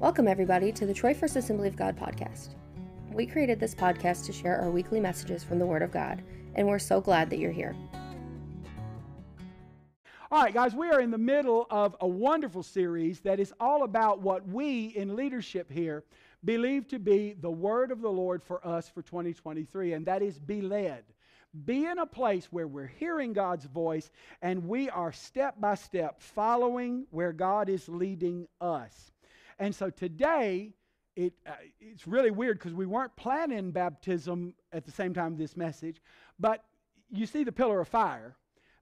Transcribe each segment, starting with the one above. Welcome, everybody, to the Troy First Assembly of God podcast. We created this podcast to share our weekly messages from the Word of God, and we're so glad that you're here. All right, guys, we are in the middle of a wonderful series that is all about what we in leadership here believe to be the Word of the Lord for us for 2023, and that is Be Led. Be in a place where we're hearing God's voice and we are step by step following where God is leading us. And so today, it's really weird because we weren't planning baptism at the same time this message, but you see the pillar of fire.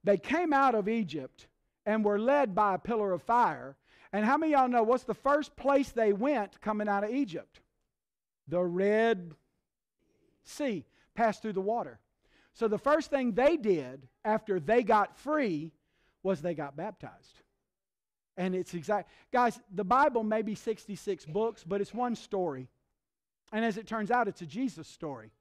They came out of Egypt and were led by a pillar of fire. And how many of y'all know what's the first place they went coming out of Egypt? The Red Sea, passed through the water. So the first thing they did after they got free was they got baptized. And it's exact, guys, the Bible may be 66 books, but it's one story. And as it turns out, it's a Jesus story.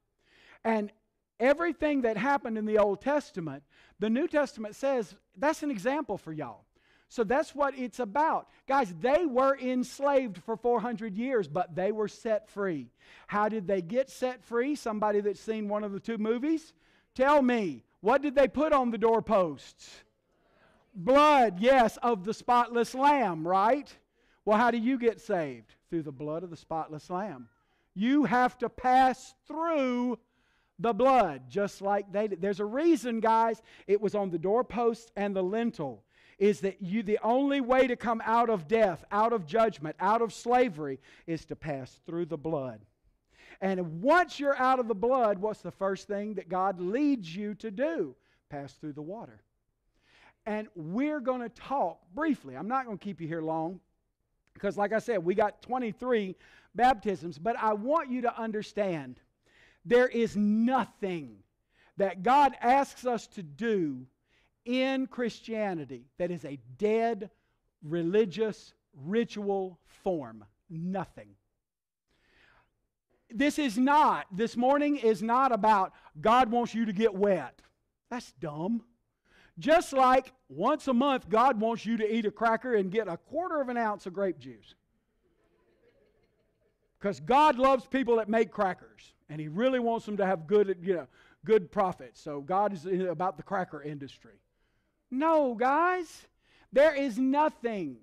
And everything that happened in the Old Testament, the New Testament says, that's an example for y'all. So that's what it's about. Guys, they were enslaved for 400 years, but they were set free. How did they get set free? Somebody that's seen one of the two movies? Tell me, what did they put on the doorposts? Blood, yes, of the spotless lamb, right? Well, how do you get saved? Through the blood of the spotless lamb. You have to pass through the blood, just like they did. There's a reason, guys, it was on the doorpost and the lintel, is that you, the only way to come out of death, out of judgment, out of slavery, is to pass through the blood. And once you're out of the blood, what's the first thing that God leads you to do? Pass through the water. And we're going to talk briefly. I'm not going to keep you here long because, like I said, we got 23 baptisms. But I want you to understand there is nothing that God asks us to do in Christianity that is a dead, religious, ritual form. Nothing. This morning is not about God wants you to get wet. That's dumb. Just like once a month, God wants you to eat a cracker and get 1/4 ounce of grape juice. Because God loves people that make crackers, and He really wants them to have good profits. So God is about the cracker industry. No, guys, there is nothing.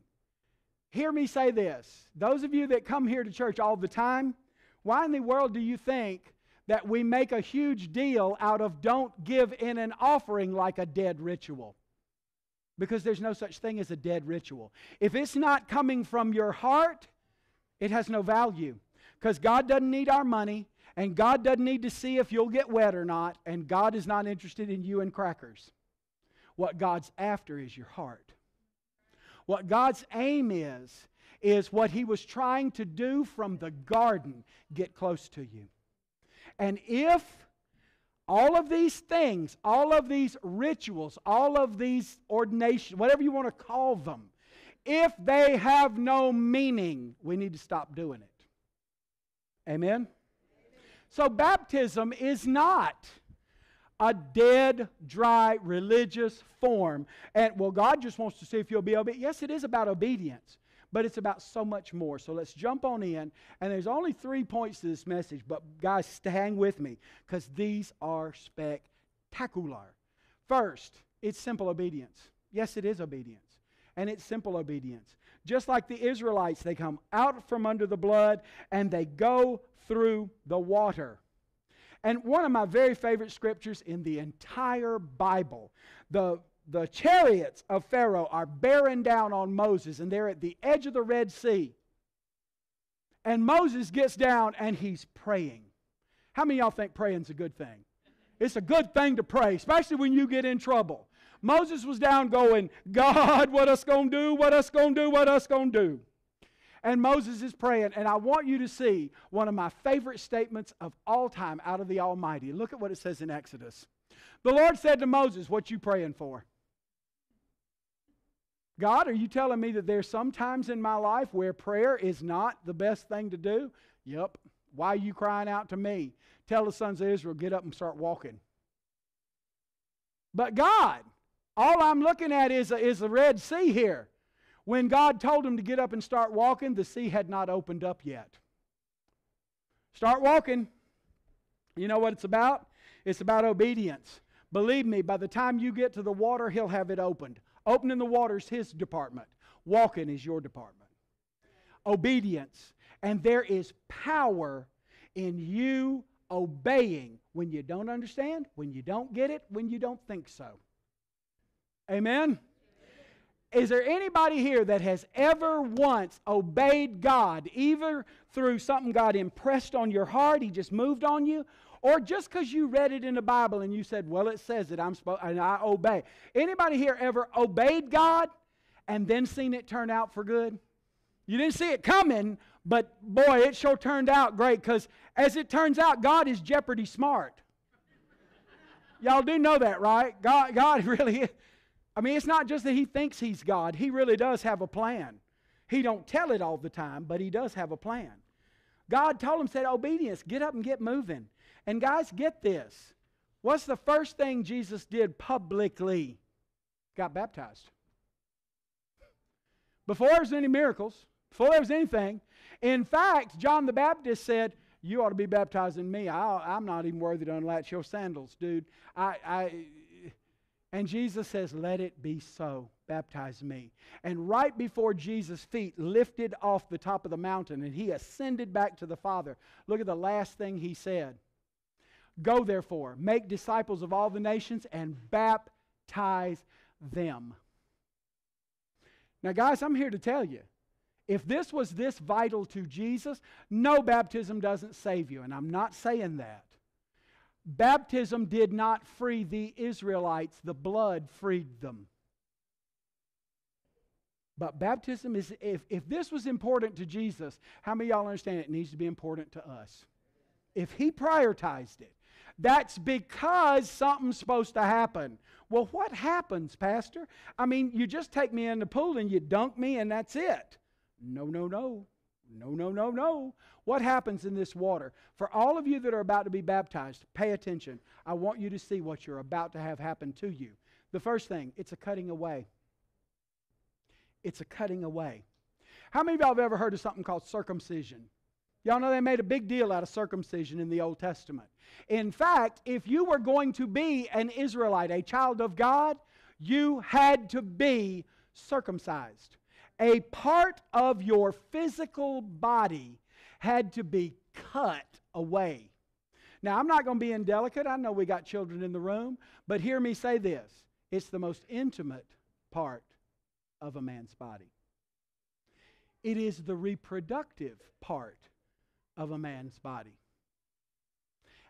Hear me say this. Those of you that come here to church all the time, why in the world do you think that we make a huge deal out of don't give in an offering like a dead ritual? Because there's no such thing as a dead ritual. If it's not coming from your heart, it has no value. Because God doesn't need our money, and God doesn't need to see if you'll get wet or not, and God is not interested in you and crackers. What God's after is your heart. What God's aim is what He was trying to do from the garden, get close to you. And if all of these things, all of these rituals, all of these ordinations, whatever you want to call them, if they have no meaning, we need to stop doing it. Amen? So baptism is not a dead, dry, religious form. And, well, God just wants to see if you'll be obedient. Yes, it is about obedience. But it's about so much more. So let's jump on in. And there's only 3 points to this message. But guys, hang with me. Because these are spectacular. First, it's simple obedience. Yes, it is obedience. And it's simple obedience. Just like the Israelites, they come out from under the blood. And they go through the water. And one of my very favorite scriptures in the entire Bible. The chariots of Pharaoh are bearing down on Moses, and they're at the edge of the Red Sea. And Moses gets down, and he's praying. How many of y'all think praying's a good thing? It's a good thing to pray, especially when you get in trouble. Moses was down going, God, what us gonna do, what us gonna do, what us gonna do? And Moses is praying, and I want you to see one of my favorite statements of all time out of the Almighty. Look at what it says in Exodus. The Lord said to Moses, what you praying for? God, are you telling me that there's some times in my life where prayer is not the best thing to do? Yep. Why are you crying out to me? Tell the sons of Israel, get up and start walking. But God, all I'm looking at is the Red Sea here. When God told him to get up and start walking, the sea had not opened up yet. Start walking. You know what it's about? It's about obedience. Believe me, by the time you get to the water, he'll have it opened. Opening the water is his department. Walking is your department. Obedience. And there is power in you obeying when you don't understand, when you don't get it, when you don't think so. Amen? Is there anybody here that has ever once obeyed God, either through something God impressed on your heart, He just moved on you, or just because you read it in the Bible and you said, well, it says it, and I obey. Anybody here ever obeyed God and then seen it turn out for good? You didn't see it coming, but boy, it sure turned out great, because as it turns out, God is Jeopardy smart. Y'all do know that, right? God really is. I mean, it's not just that He thinks He's God. He really does have a plan. He don't tell it all the time, but He does have a plan. God told him, said, obedience, get up and get moving. And guys, get this. What's the first thing Jesus did publicly? Got baptized. Before there was any miracles, before there was anything. In fact, John the Baptist said, you ought to be baptized in me. I'm not even worthy to unlatch your sandals, dude. And Jesus says, let it be so. Baptize me. And right before Jesus' feet lifted off the top of the mountain and He ascended back to the Father, look at the last thing He said. Go therefore, make disciples of all the nations and baptize them. Now guys, I'm here to tell you, if this was this vital to Jesus, no, baptism doesn't save you. And I'm not saying that. Baptism did not free the Israelites. The blood freed them. But baptism is, if this was important to Jesus, how many of y'all understand it needs to be important to us? If He prioritized it, that's because something's supposed to happen. Well, what happens, Pastor? I mean, you just take me in the pool and you dunk me and that's it. No, no, no. No, no, no, no. What happens in this water? For all of you that are about to be baptized, pay attention. I want you to see what you're about to have happen to you. The first thing, it's a cutting away. It's a cutting away. How many of y'all have ever heard of something called circumcision? Y'all know they made a big deal out of circumcision in the Old Testament. In fact, if you were going to be an Israelite, a child of God, you had to be circumcised. A part of your physical body had to be cut away. Now, I'm not going to be indelicate. I know we got children in the room, but hear me say this. It's the most intimate part of a man's body. It is the reproductive part of a man's body.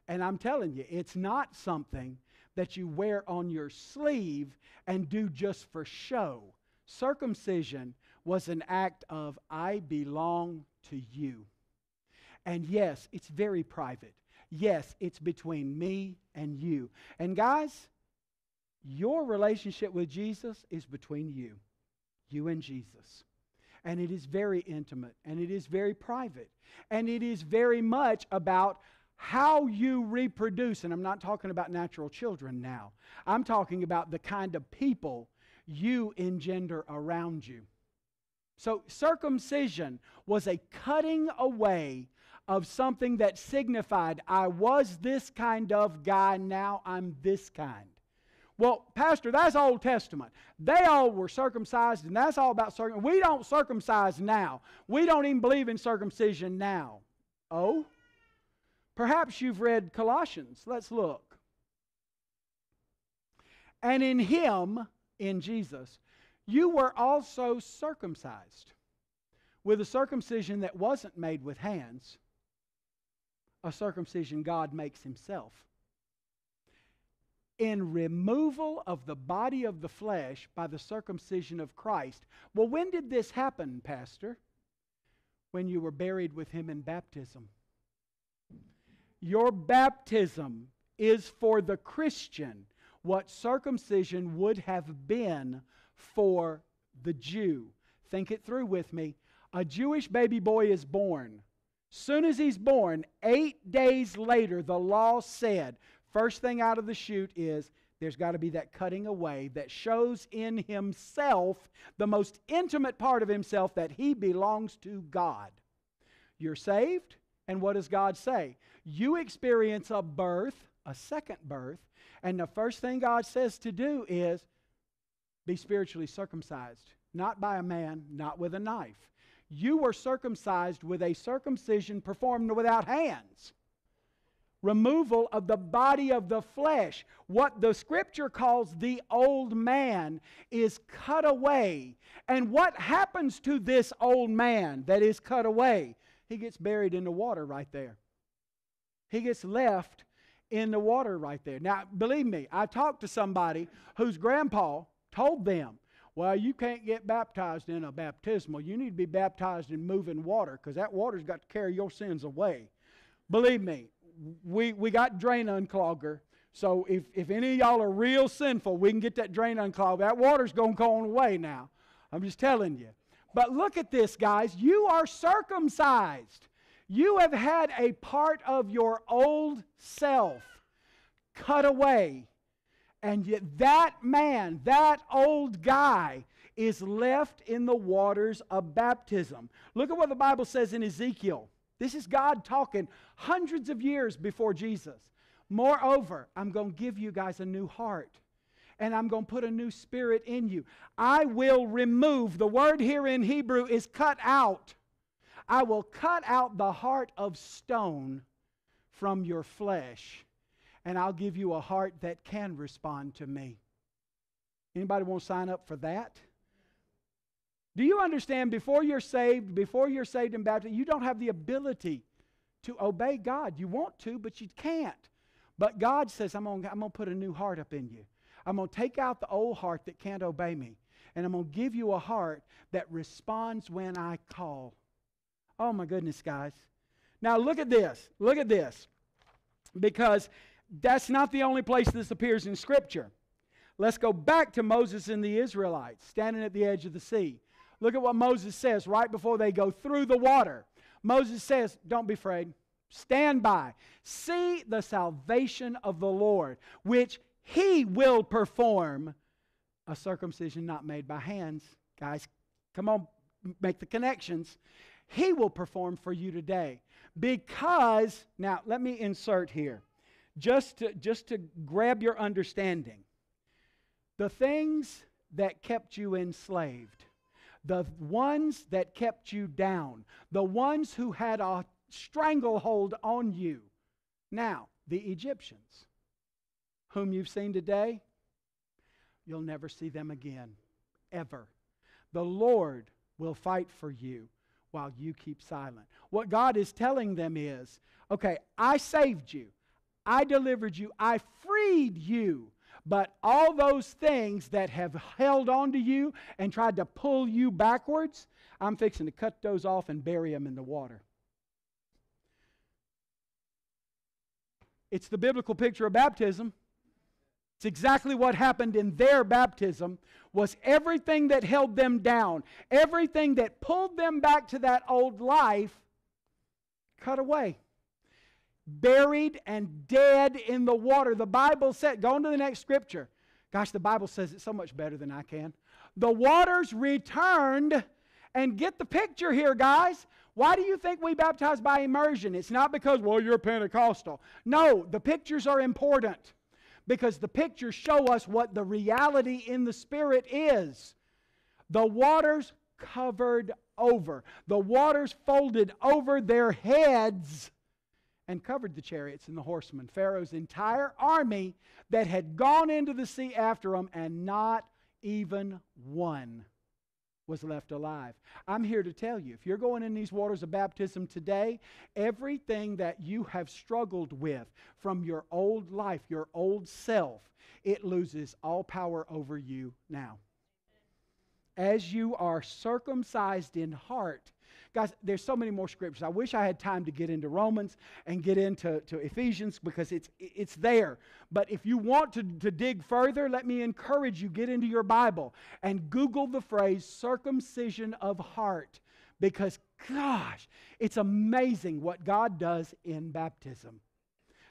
And I'm telling you, it's not something that you wear on your sleeve and do just for show. Circumcision was an act of, I belong to you. And yes, it's very private. Yes, it's between me and you. And guys, your relationship with Jesus is between you. You and Jesus. And it is very intimate. And it is very private. And it is very much about how you reproduce. And I'm not talking about natural children now. I'm talking about the kind of people you engender around you. So circumcision was a cutting away of something that signified, I was this kind of guy, now I'm this kind. Well, Pastor, that's Old Testament. They all were circumcised, and that's all about circumcision. We don't circumcise now. We don't even believe in circumcision now. Oh? Perhaps you've read Colossians. Let's look. And in Him, in Jesus, you were also circumcised with a circumcision that wasn't made with hands, a circumcision God makes Himself. In removal of the body of the flesh by the circumcision of Christ. Well, when did this happen, Pastor? When you were buried with Him in baptism. Your baptism is for the Christian what circumcision would have been for the Jew. Think it through with me. A Jewish baby boy is born. Soon as he's born, 8 days later, the law said, first thing out of the chute is there's got to be that cutting away that shows in himself, the most intimate part of himself, that he belongs to God. You're saved, and what does God say? You experience a birth, a second birth, and the first thing God says to do is be spiritually circumcised. Not by a man, not with a knife. You were circumcised with a circumcision performed without hands. Removal of the body of the flesh. What the Scripture calls the old man is cut away. And what happens to this old man that is cut away? He gets buried in the water right there. He gets left in the water right there. Now, believe me, I talked to somebody whose grandpa told them, well, you can't get baptized in a baptismal. You need to be baptized in moving water, because that water's got to carry your sins away. Believe me, we got drain unclogger. So if any of y'all are real sinful, we can get that drain unclogged. That water's going to go on away now. I'm just telling you. But look at this, guys. You are circumcised. You have had a part of your old self cut away. And yet that man, that old guy, is left in the waters of baptism. Look at what the Bible says in Ezekiel. This is God talking hundreds of years before Jesus. Moreover, I'm going to give you guys a new heart. And I'm going to put a new spirit in you. I will remove, the word here in Hebrew is cut out. I will cut out the heart of stone from your flesh. And I'll give you a heart that can respond to me. Anybody want to sign up for that? Do you understand, before you're saved and baptized, you don't have the ability to obey God. You want to, but you can't. But God says, I'm going to put a new heart up in you. I'm going to take out the old heart that can't obey me. And I'm going to give you a heart that responds when I call. Oh my goodness, guys. Now look at this. Look at this. Because that's not the only place this appears in Scripture. Let's go back to Moses and the Israelites standing at the edge of the sea. Look at what Moses says right before they go through the water. Moses says, don't be afraid. Stand by. See the salvation of the Lord, which He will perform, a circumcision not made by hands. Guys, come on, make the connections. He will perform for you today. Because, now let me insert here, just to grab your understanding. The things that kept you enslaved, the ones that kept you down, the ones who had a stranglehold on you. Now, the Egyptians, whom you've seen today, you'll never see them again, ever. The Lord will fight for you while you keep silent. What God is telling them is, okay, I saved you. I delivered you. I freed you. But all those things that have held on to you and tried to pull you backwards, I'm fixing to cut those off and bury them in the water. It's the biblical picture of baptism. It's exactly what happened in their baptism, was everything that held them down, everything that pulled them back to that old life, cut away. Buried and dead in the water. The Bible said, go on to the next Scripture. Gosh, the Bible says it so much better than I can. The waters returned, and get the picture here, guys. Why do you think we baptize by immersion? It's not because, well, you're Pentecostal. No, the pictures are important. Because the pictures show us what the reality in the Spirit is. The waters covered over. The waters folded over their heads and covered the chariots and the horsemen. Pharaoh's entire army that had gone into the sea after them, and not even one was left alive. I'm here to tell you, if you're going in these waters of baptism today, everything that you have struggled with from your old life, your old self, it loses all power over you now. As you are circumcised in heart, guys, there's so many more Scriptures. I wish I had time to get into Romans and get into Ephesians, because it's there. But if you want to dig further, let me encourage you, get into your Bible and Google the phrase circumcision of heart, because, gosh, it's amazing what God does in baptism.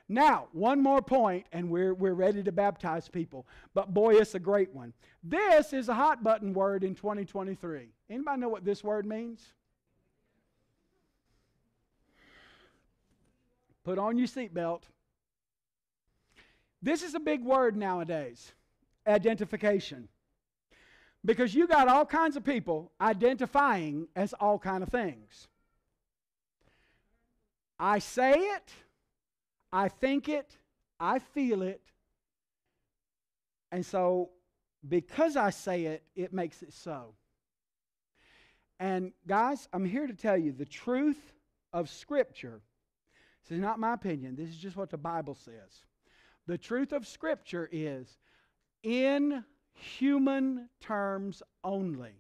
Now, one more point, and we're ready to baptize people. But boy, it's a great one. This is a hot button word in 2023. Anybody know what this word means? Put on your seatbelt. This is a big word nowadays, identification. Because you got all kinds of people identifying as all kinds of things. I say it, I think it, I feel it. And so, because I say it, it makes it so. And guys, I'm here to tell you the truth of Scripture. This is not my opinion. This is just what the Bible says. The truth of Scripture is in human terms only.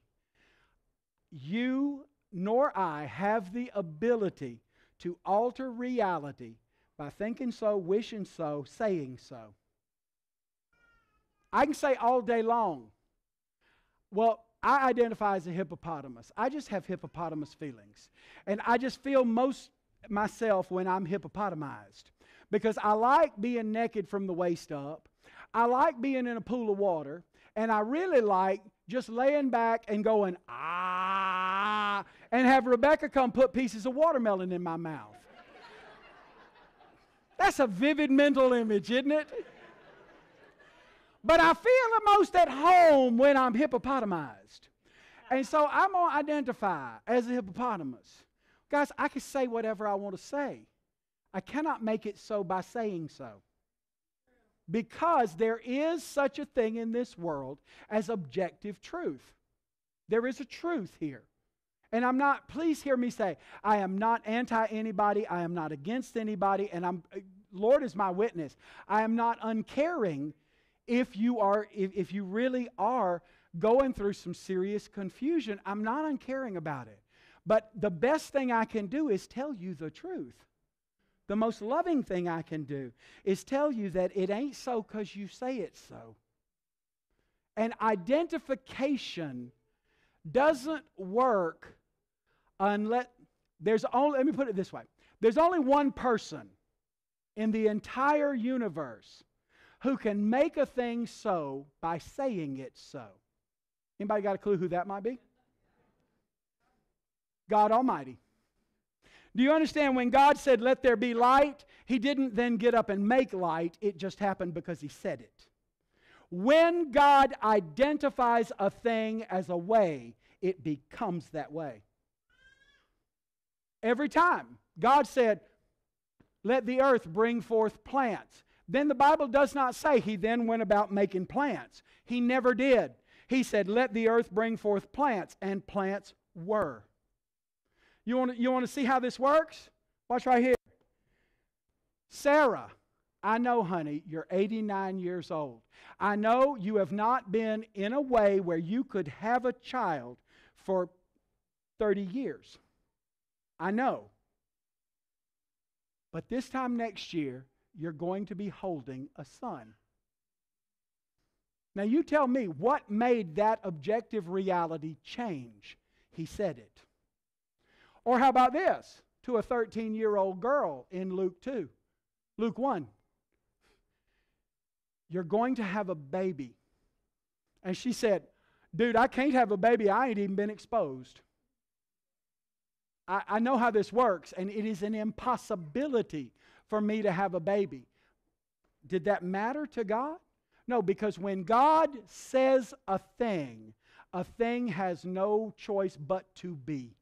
You nor I have the ability to alter reality by thinking so, wishing so, saying so. I can say all day long, well, I identify as a hippopotamus. I just have hippopotamus feelings. And I just feel most myself when I'm hippopotamized. Because I like being naked from the waist up. I like being in a pool of water. And I really like just laying back and going, ah, and have Rebecca come put pieces of watermelon in my mouth. That's a vivid mental image, isn't it? But I feel the most at home when I'm hippopotamized. And so I'm going to identify as a hippopotamus. Guys, I can say whatever I want to say. I cannot make it so by saying so. Because there is such a thing in this world as objective truth. There is a truth here. And I'm not, please hear me say, I am not anti anybody, I am not against anybody, and I'm, Lord is my witness, I am not uncaring if you are, if you really are going through some serious confusion. I'm not uncaring about it. But the best thing I can do is tell you the truth. The most loving thing I can do is tell you that it ain't so because you say it's so. And identification doesn't work unless there's only, let me put it this way, there's only one person in the entire universe who can make a thing so by saying it so. Anybody got a clue who that might be? God Almighty. Do you understand when God said, let there be light, He didn't then get up and make light. It just happened because He said it. When God identifies a thing as a way, it becomes that way. Every time God said, let the earth bring forth plants. Then the Bible does not say He then went about making plants. He never did. He said, let the earth bring forth plants, and plants were. You want to see how this works? Watch right here. Sarah, I know, honey, you're 89 years old. I know you have not been in a way where you could have a child for 30 years. I know. But this time next year, you're going to be holding a son. Now you tell me, what made that objective reality change? He said it. Or how about this? To a 13-year-old girl in Luke 2. Luke 1. You're going to have a baby. And she said, dude, I can't have a baby. I ain't even been exposed. I know how this works, and it is an impossibility for me to have a baby. Did that matter to God? No, because when God says a thing has no choice but to be.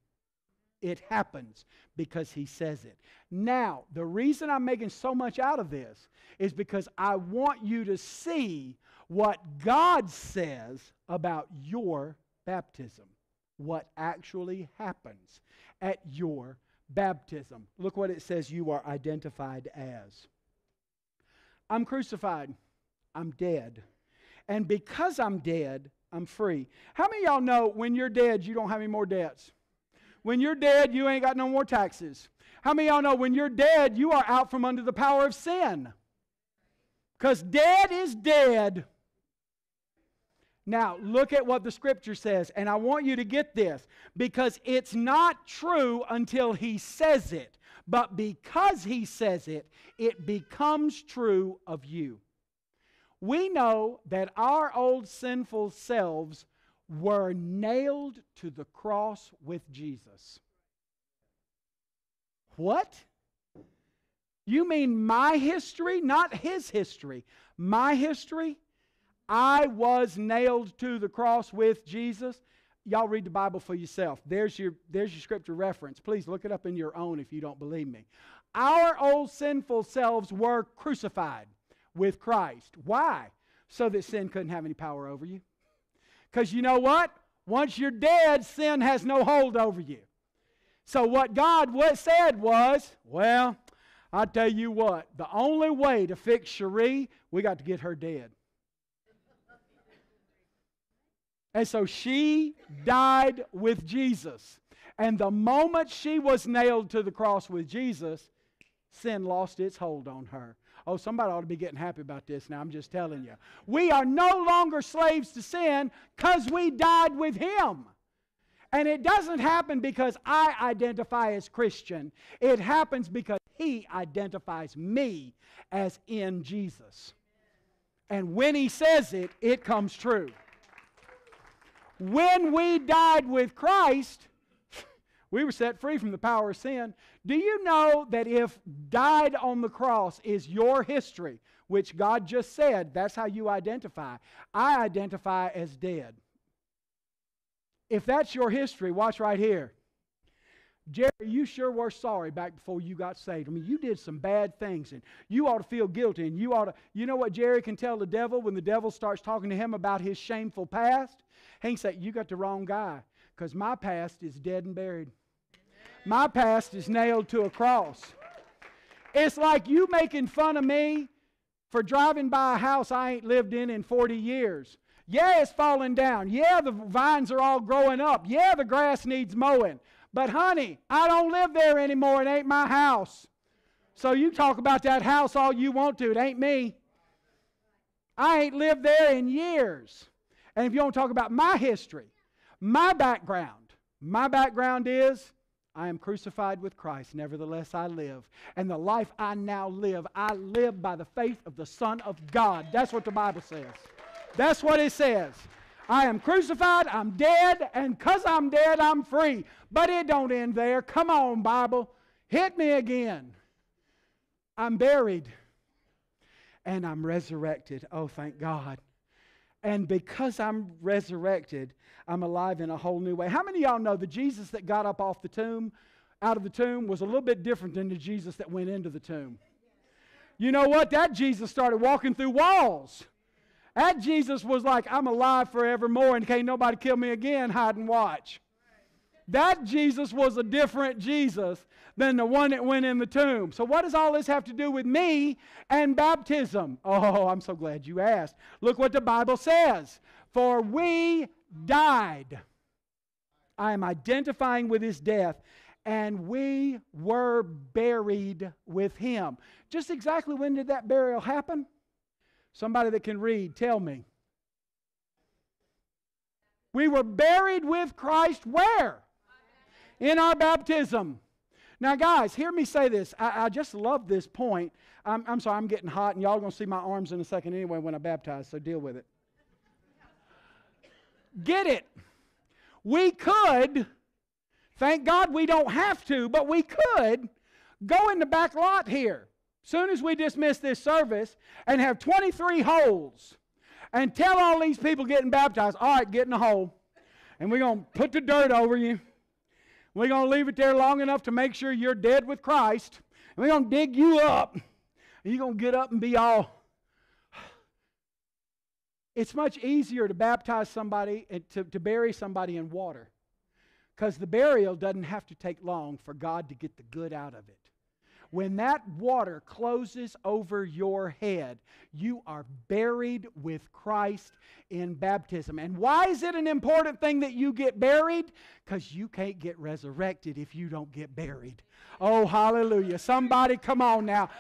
It happens because He says it. Now, the reason I'm making so much out of this is because I want you to see what God says about your baptism. What actually happens at your baptism. Look what it says you are identified as. I'm crucified. I'm dead. And because I'm dead, I'm free. How many of y'all know when you're dead, you don't have any more debts? When you're dead, you ain't got no more taxes. How many of y'all know when you're dead, you are out from under the power of sin? Because dead is dead. Now, look at what the Scripture says, and I want you to get this, because it's not true until He says it. but because He says it, it becomes true of you. We know that our old sinful selves were nailed to the cross with Jesus. What? You mean my history? Not His history. My history? I was nailed to the cross with Jesus. Y'all read the Bible for yourself. There's your scripture reference. Please look it up in your own if you don't believe me. Our old sinful selves were crucified with Christ. Why? So that sin couldn't have any power over you. Because you know what? Once you're dead, sin has no hold over you. So what God said was, well, I tell you what, the only way to fix Cherie, we got to get her dead. And so she died with Jesus. And the moment she was nailed to the cross with Jesus, sin lost its hold on her. Oh, somebody ought to be getting happy about this now. I'm just telling you. We are no longer slaves to sin because we died with Him. And it doesn't happen because I identify as Christian. It happens because He identifies me as in Jesus. And when He says it, it comes true. When we died with Christ, we were set free from the power of sin. Do you know that if died on the cross is your history, which God just said, that's how you identify. I identify as dead. If that's your history, watch right here. Jerry, you sure were sorry back before you got saved. I mean, you did some bad things, and you ought to feel guilty, and you ought to... You know what Jerry can tell the devil when the devil starts talking to him about his shameful past? He can say, you got the wrong guy, because my past is dead and buried. My past is nailed to a cross. It's like you making fun of me for driving by a house I ain't lived in 40 years. Yeah, it's falling down. Yeah, the vines are all growing up. Yeah, the grass needs mowing. But honey, I don't live there anymore. It ain't my house. So you talk about that house all you want to. It ain't me. I ain't lived there in years. And if you want to talk about my history, my background is I am crucified with Christ. Nevertheless, I live. And the life I now live, I live by the faith of the Son of God. That's what the Bible says. That's what it says. I am crucified, I'm dead, and because I'm dead, I'm free. But it don't end there. Come on, Bible. Hit me again. I'm buried, and I'm resurrected. Oh, thank God. And because I'm resurrected, I'm alive in a whole new way. How many of y'all know the Jesus that got up off the tomb, out of the tomb, was a little bit different than the Jesus that went into the tomb? You know what? That Jesus started walking through walls. That Jesus was like, I'm alive forevermore and can't nobody kill me again, hide and watch. That Jesus was a different Jesus than the one that went in the tomb. So what does all this have to do with me and baptism? Oh, I'm so glad you asked. Look what the Bible says. For we died. I am identifying with His death. And we were buried with Him. Just exactly when did that burial happen? Somebody that can read, tell me. We were buried with Christ where? In our baptism. Now guys, hear me say this. I just love this point. I'm sorry, I'm getting hot, and y'all are going to see my arms in a second anyway when I baptize, so deal with it. Get it. We could, thank God we don't have to, but we could go in the back lot here. Soon as we dismiss this service and have 23 holes and tell all these people getting baptized, all right, get in the hole, and we're going to put the dirt over you. We're going to leave it there long enough to make sure you're dead with Christ, and we're going to dig you up, and you're going to get up and be all... It's much easier to baptize somebody, to bury somebody in water, because the burial doesn't have to take long for God to get the good out of it. When that water closes over your head, you are buried with Christ in baptism. And why is it an important thing that you get buried? Because you can't get resurrected if you don't get buried. Oh, hallelujah. Somebody, come on now.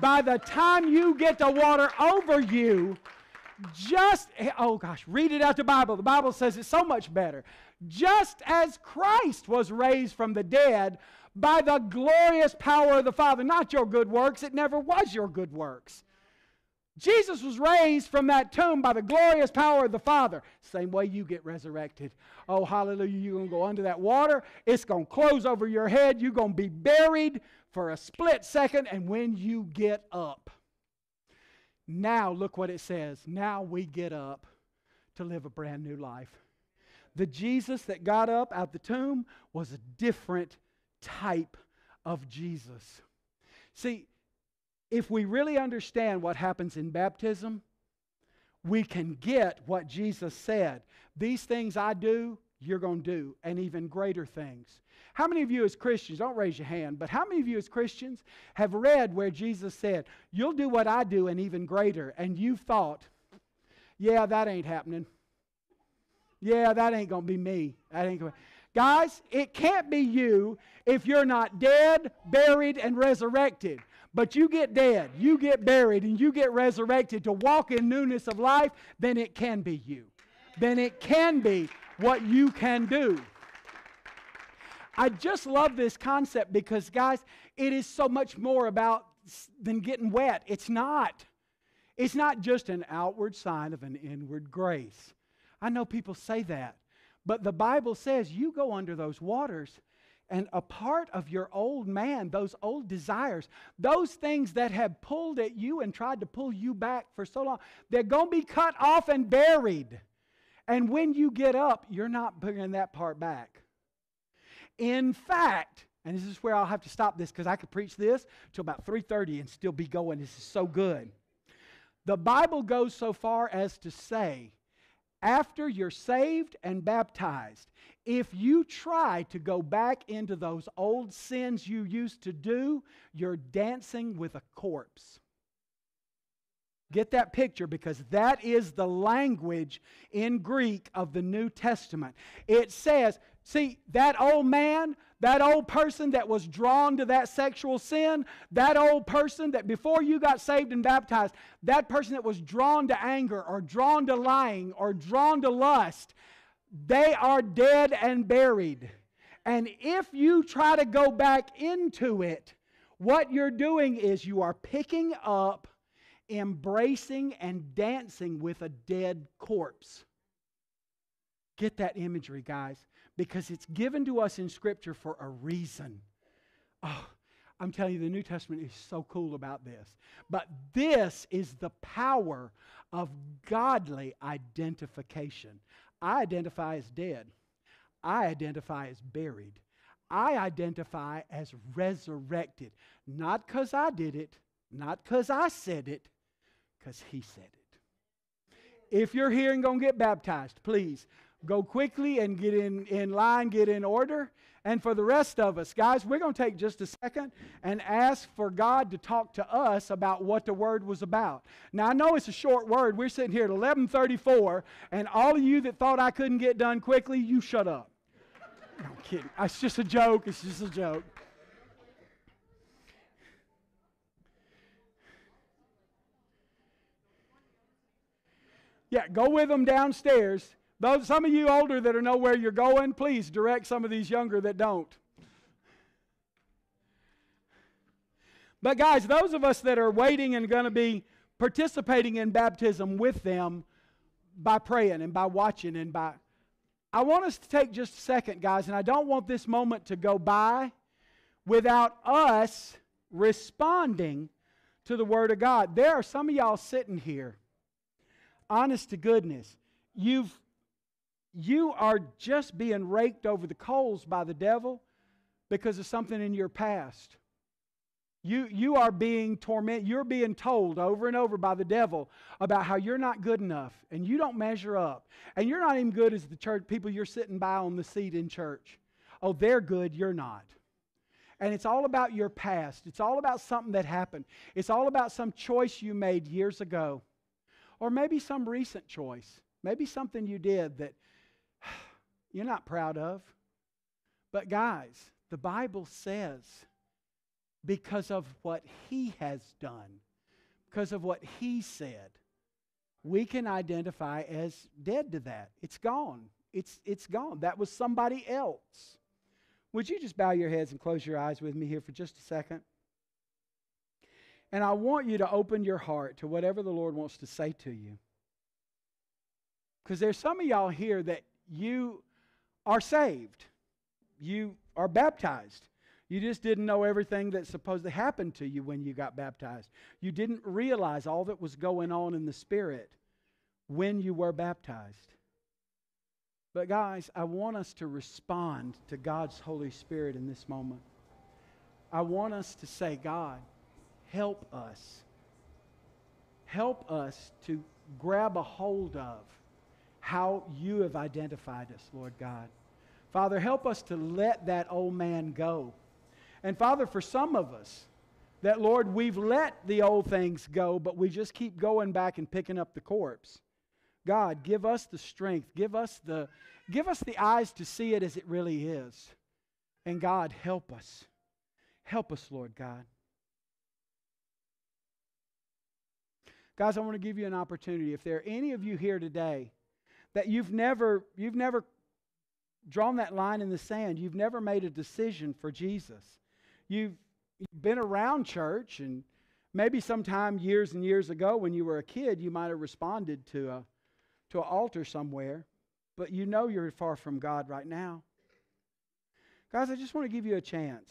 By the time you get the water over you, Just, oh gosh, read it out the Bible. The Bible says it so much better. Just as Christ was raised from the dead by the glorious power of the Father, not your good works, it never was your good works. Jesus was raised from that tomb by the glorious power of the Father. Same way you get resurrected. Oh, hallelujah, you're going to go under that water. It's going to close over your head. You're going to be buried for a split second, and when you get up. Now, look what it says. Now we get up to live a brand new life. The Jesus that got up out the tomb was a different type of Jesus. See, if we really understand what happens in baptism, we can get what Jesus said. These things I do, you're going to do, and even greater things. How many of you as Christians, don't raise your hand, but how many of you as Christians have read where Jesus said, you'll do what I do and even greater, and you thought, yeah, that ain't happening. Yeah, that ain't going to be me. That ain't going to be. Guys, it can't be you if you're not dead, buried, and resurrected. But you get dead, you get buried, and you get resurrected to walk in newness of life, then it can be you. Then it can be what you can do. I just love this concept because, guys, it is so much more about than getting wet. It's not. It's not just an outward sign of an inward grace. I know people say that, but the Bible says you go under those waters, and a part of your old man, those old desires, those things that have pulled at you and tried to pull you back for so long, they're going to be cut off and buried. And when you get up, you're not bringing that part back. In fact, and this is where I'll have to stop this because I could preach this till about 3:30 and still be going. This is so good. The Bible goes so far as to say, after you're saved and baptized, if you try to go back into those old sins you used to do, you're dancing with a corpse. Get that picture, because that is the language in Greek of the New Testament. It says, see, that old man, that old person that was drawn to that sexual sin, that old person that before you got saved and baptized, that person that was drawn to anger or drawn to lying or drawn to lust, they are dead and buried. And if you try to go back into it, what you're doing is you are picking up, embracing, and dancing with a dead corpse. Get that imagery, guys. Because it's given to us in Scripture for a reason. Oh, I'm telling you, the New Testament is so cool about this. But this is the power of godly identification. I identify as dead. I identify as buried. I identify as resurrected. Not because I did it. Not because I said it. Because He said it. If you're here and going to get baptized, please, go quickly and get in line, get in order. And for the rest of us, guys, we're going to take just a second and ask for God to talk to us about what the Word was about. Now, I know it's a short word. We're sitting here at 11:34, and all of you that thought I couldn't get done quickly, you shut up. No, I'm kidding. It's just a joke. It's just a joke. Yeah, go with them downstairs. Those, some of you older that know where you're going, please direct some of these younger that don't. But guys, those of us that are waiting and going to be participating in baptism with them by praying and by watching and by... I want us to take just a second, guys, and I don't want this moment to go by without us responding to the Word of God. There are some of y'all sitting here, honest to goodness, you are just being raked over the coals by the devil because of something in your past. You are being tormented. You're being told over and over by the devil about how you're not good enough and you don't measure up. And you're not even good as the church people you're sitting by on the seat in church. Oh, they're good, you're not. And it's all about your past. It's all about something that happened. It's all about some choice you made years ago. Or maybe some recent choice. Maybe something you did that you're not proud of. But guys, the Bible says because of what He has done, because of what He said, we can identify as dead to that. It's gone. It's gone. That was somebody else. Would you just bow your heads and close your eyes with me here for just a second? And I want you to open your heart to whatever the Lord wants to say to you. Because there's some of y'all here that you are saved. You are baptized. You just didn't know everything that supposedly happened to you when you got baptized. You didn't realize all that was going on in the Spirit when you were baptized. But guys, I want us to respond to God's Holy Spirit in this moment. I want us to say, God, help us. Help us to grab a hold of how you have identified us, Lord God. Father, help us to let that old man go. And Father, for some of us, that, Lord, we've let the old things go, but we just keep going back and picking up the corpse. God, give us the strength. Give us the eyes to see it as it really is. And God, help us. Help us, Lord God. Guys, I want to give you an opportunity. If there are any of you here today that you've never drawn that line in the sand, you've never made a decision for Jesus. You've been around church, and maybe sometime years and years ago when you were a kid, you might have responded to an altar somewhere, but you know you're far from God right now. Guys, I just want to give you a chance.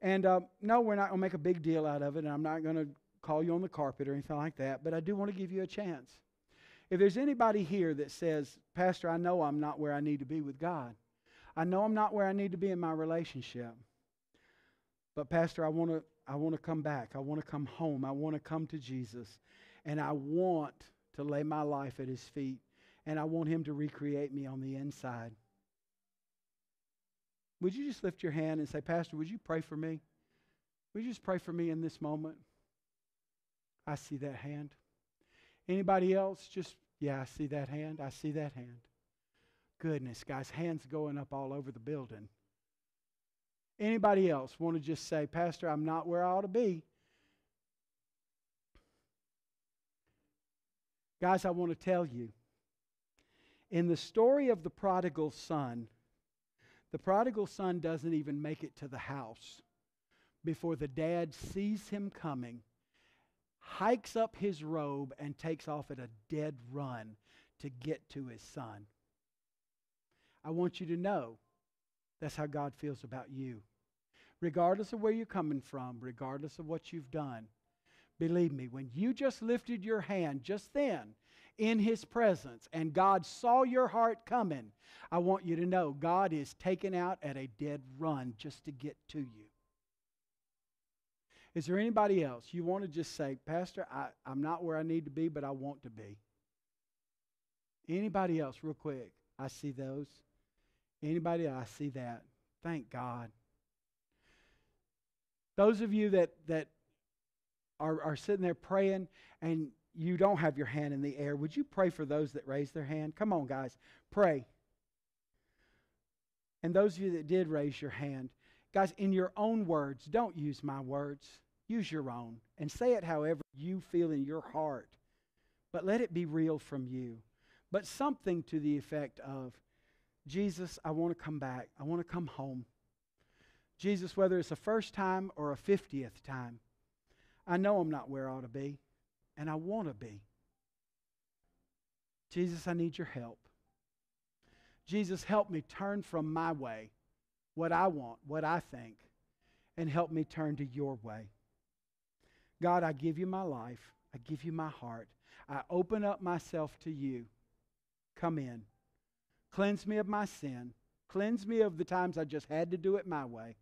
And no, we're not going to make a big deal out of it, and I'm not going to call you on the carpet or anything like that, but I do want to give you a chance. If there's anybody here that says, Pastor, I know I'm not where I need to be with God. I know I'm not where I need to be in my relationship. But Pastor, I want to come back. I want to come home. I want to come to Jesus. And I want to lay my life at His feet. And I want Him to recreate me on the inside. Would you just lift your hand and say, Pastor, would you pray for me? Would you just pray for me in this moment? I see that hand. Anybody else? Just, yeah, I see that hand. I see that hand. Goodness, guys, hands going up all over the building. Anybody else want to just say, Pastor, I'm not where I ought to be? Guys, I want to tell you, in the story of the prodigal son doesn't even make it to the house before the dad sees him coming, hikes up his robe, and takes off at a dead run to get to his son. I want you to know that's how God feels about you. Regardless of where you're coming from, regardless of what you've done, believe me, when you just lifted your hand just then in His presence and God saw your heart coming, I want you to know God is taken out at a dead run just to get to you. Is there anybody else you want to just say, Pastor, I'm not where I need to be, but I want to be? Anybody else, real quick? I see those. Anybody else? I see that. Thank God. Those of you that are sitting there praying and you don't have your hand in the air, would you pray for those that raised their hand? Come on, guys. Pray. And those of you that did raise your hand, guys, in your own words, don't use my words. Use your own and say it however you feel in your heart. But let it be real from you. But something to the effect of, Jesus, I want to come back. I want to come home. Jesus, whether it's a first time or a 50th time, I know I'm not where I ought to be, and I want to be. Jesus, I need your help. Jesus, help me turn from my way, what I want, what I think, and help me turn to your way. God, I give you my life. I give you my heart. I open up myself to you. Come in. Cleanse me of my sin. Cleanse me of the times I just had to do it my way.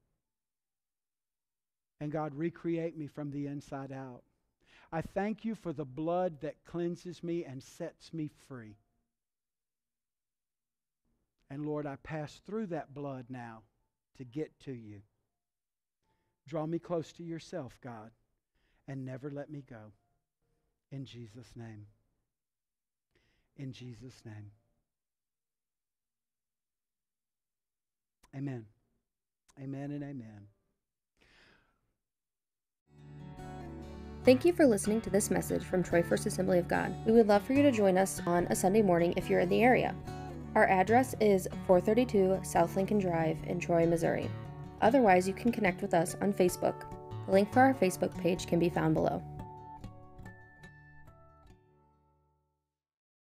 And God, recreate me from the inside out. I thank you for the blood that cleanses me and sets me free. And Lord, I pass through that blood now to get to you. Draw me close to yourself, God, and never let me go. In Jesus' name. In Jesus' name. Amen. Amen and amen. Thank you for listening to this message from Troy First Assembly of God. We would love for you to join us on a Sunday morning if you're in the area. Our address is 432 South Lincoln Drive in Troy, Missouri. Otherwise, you can connect with us on Facebook. The link for our Facebook page can be found below.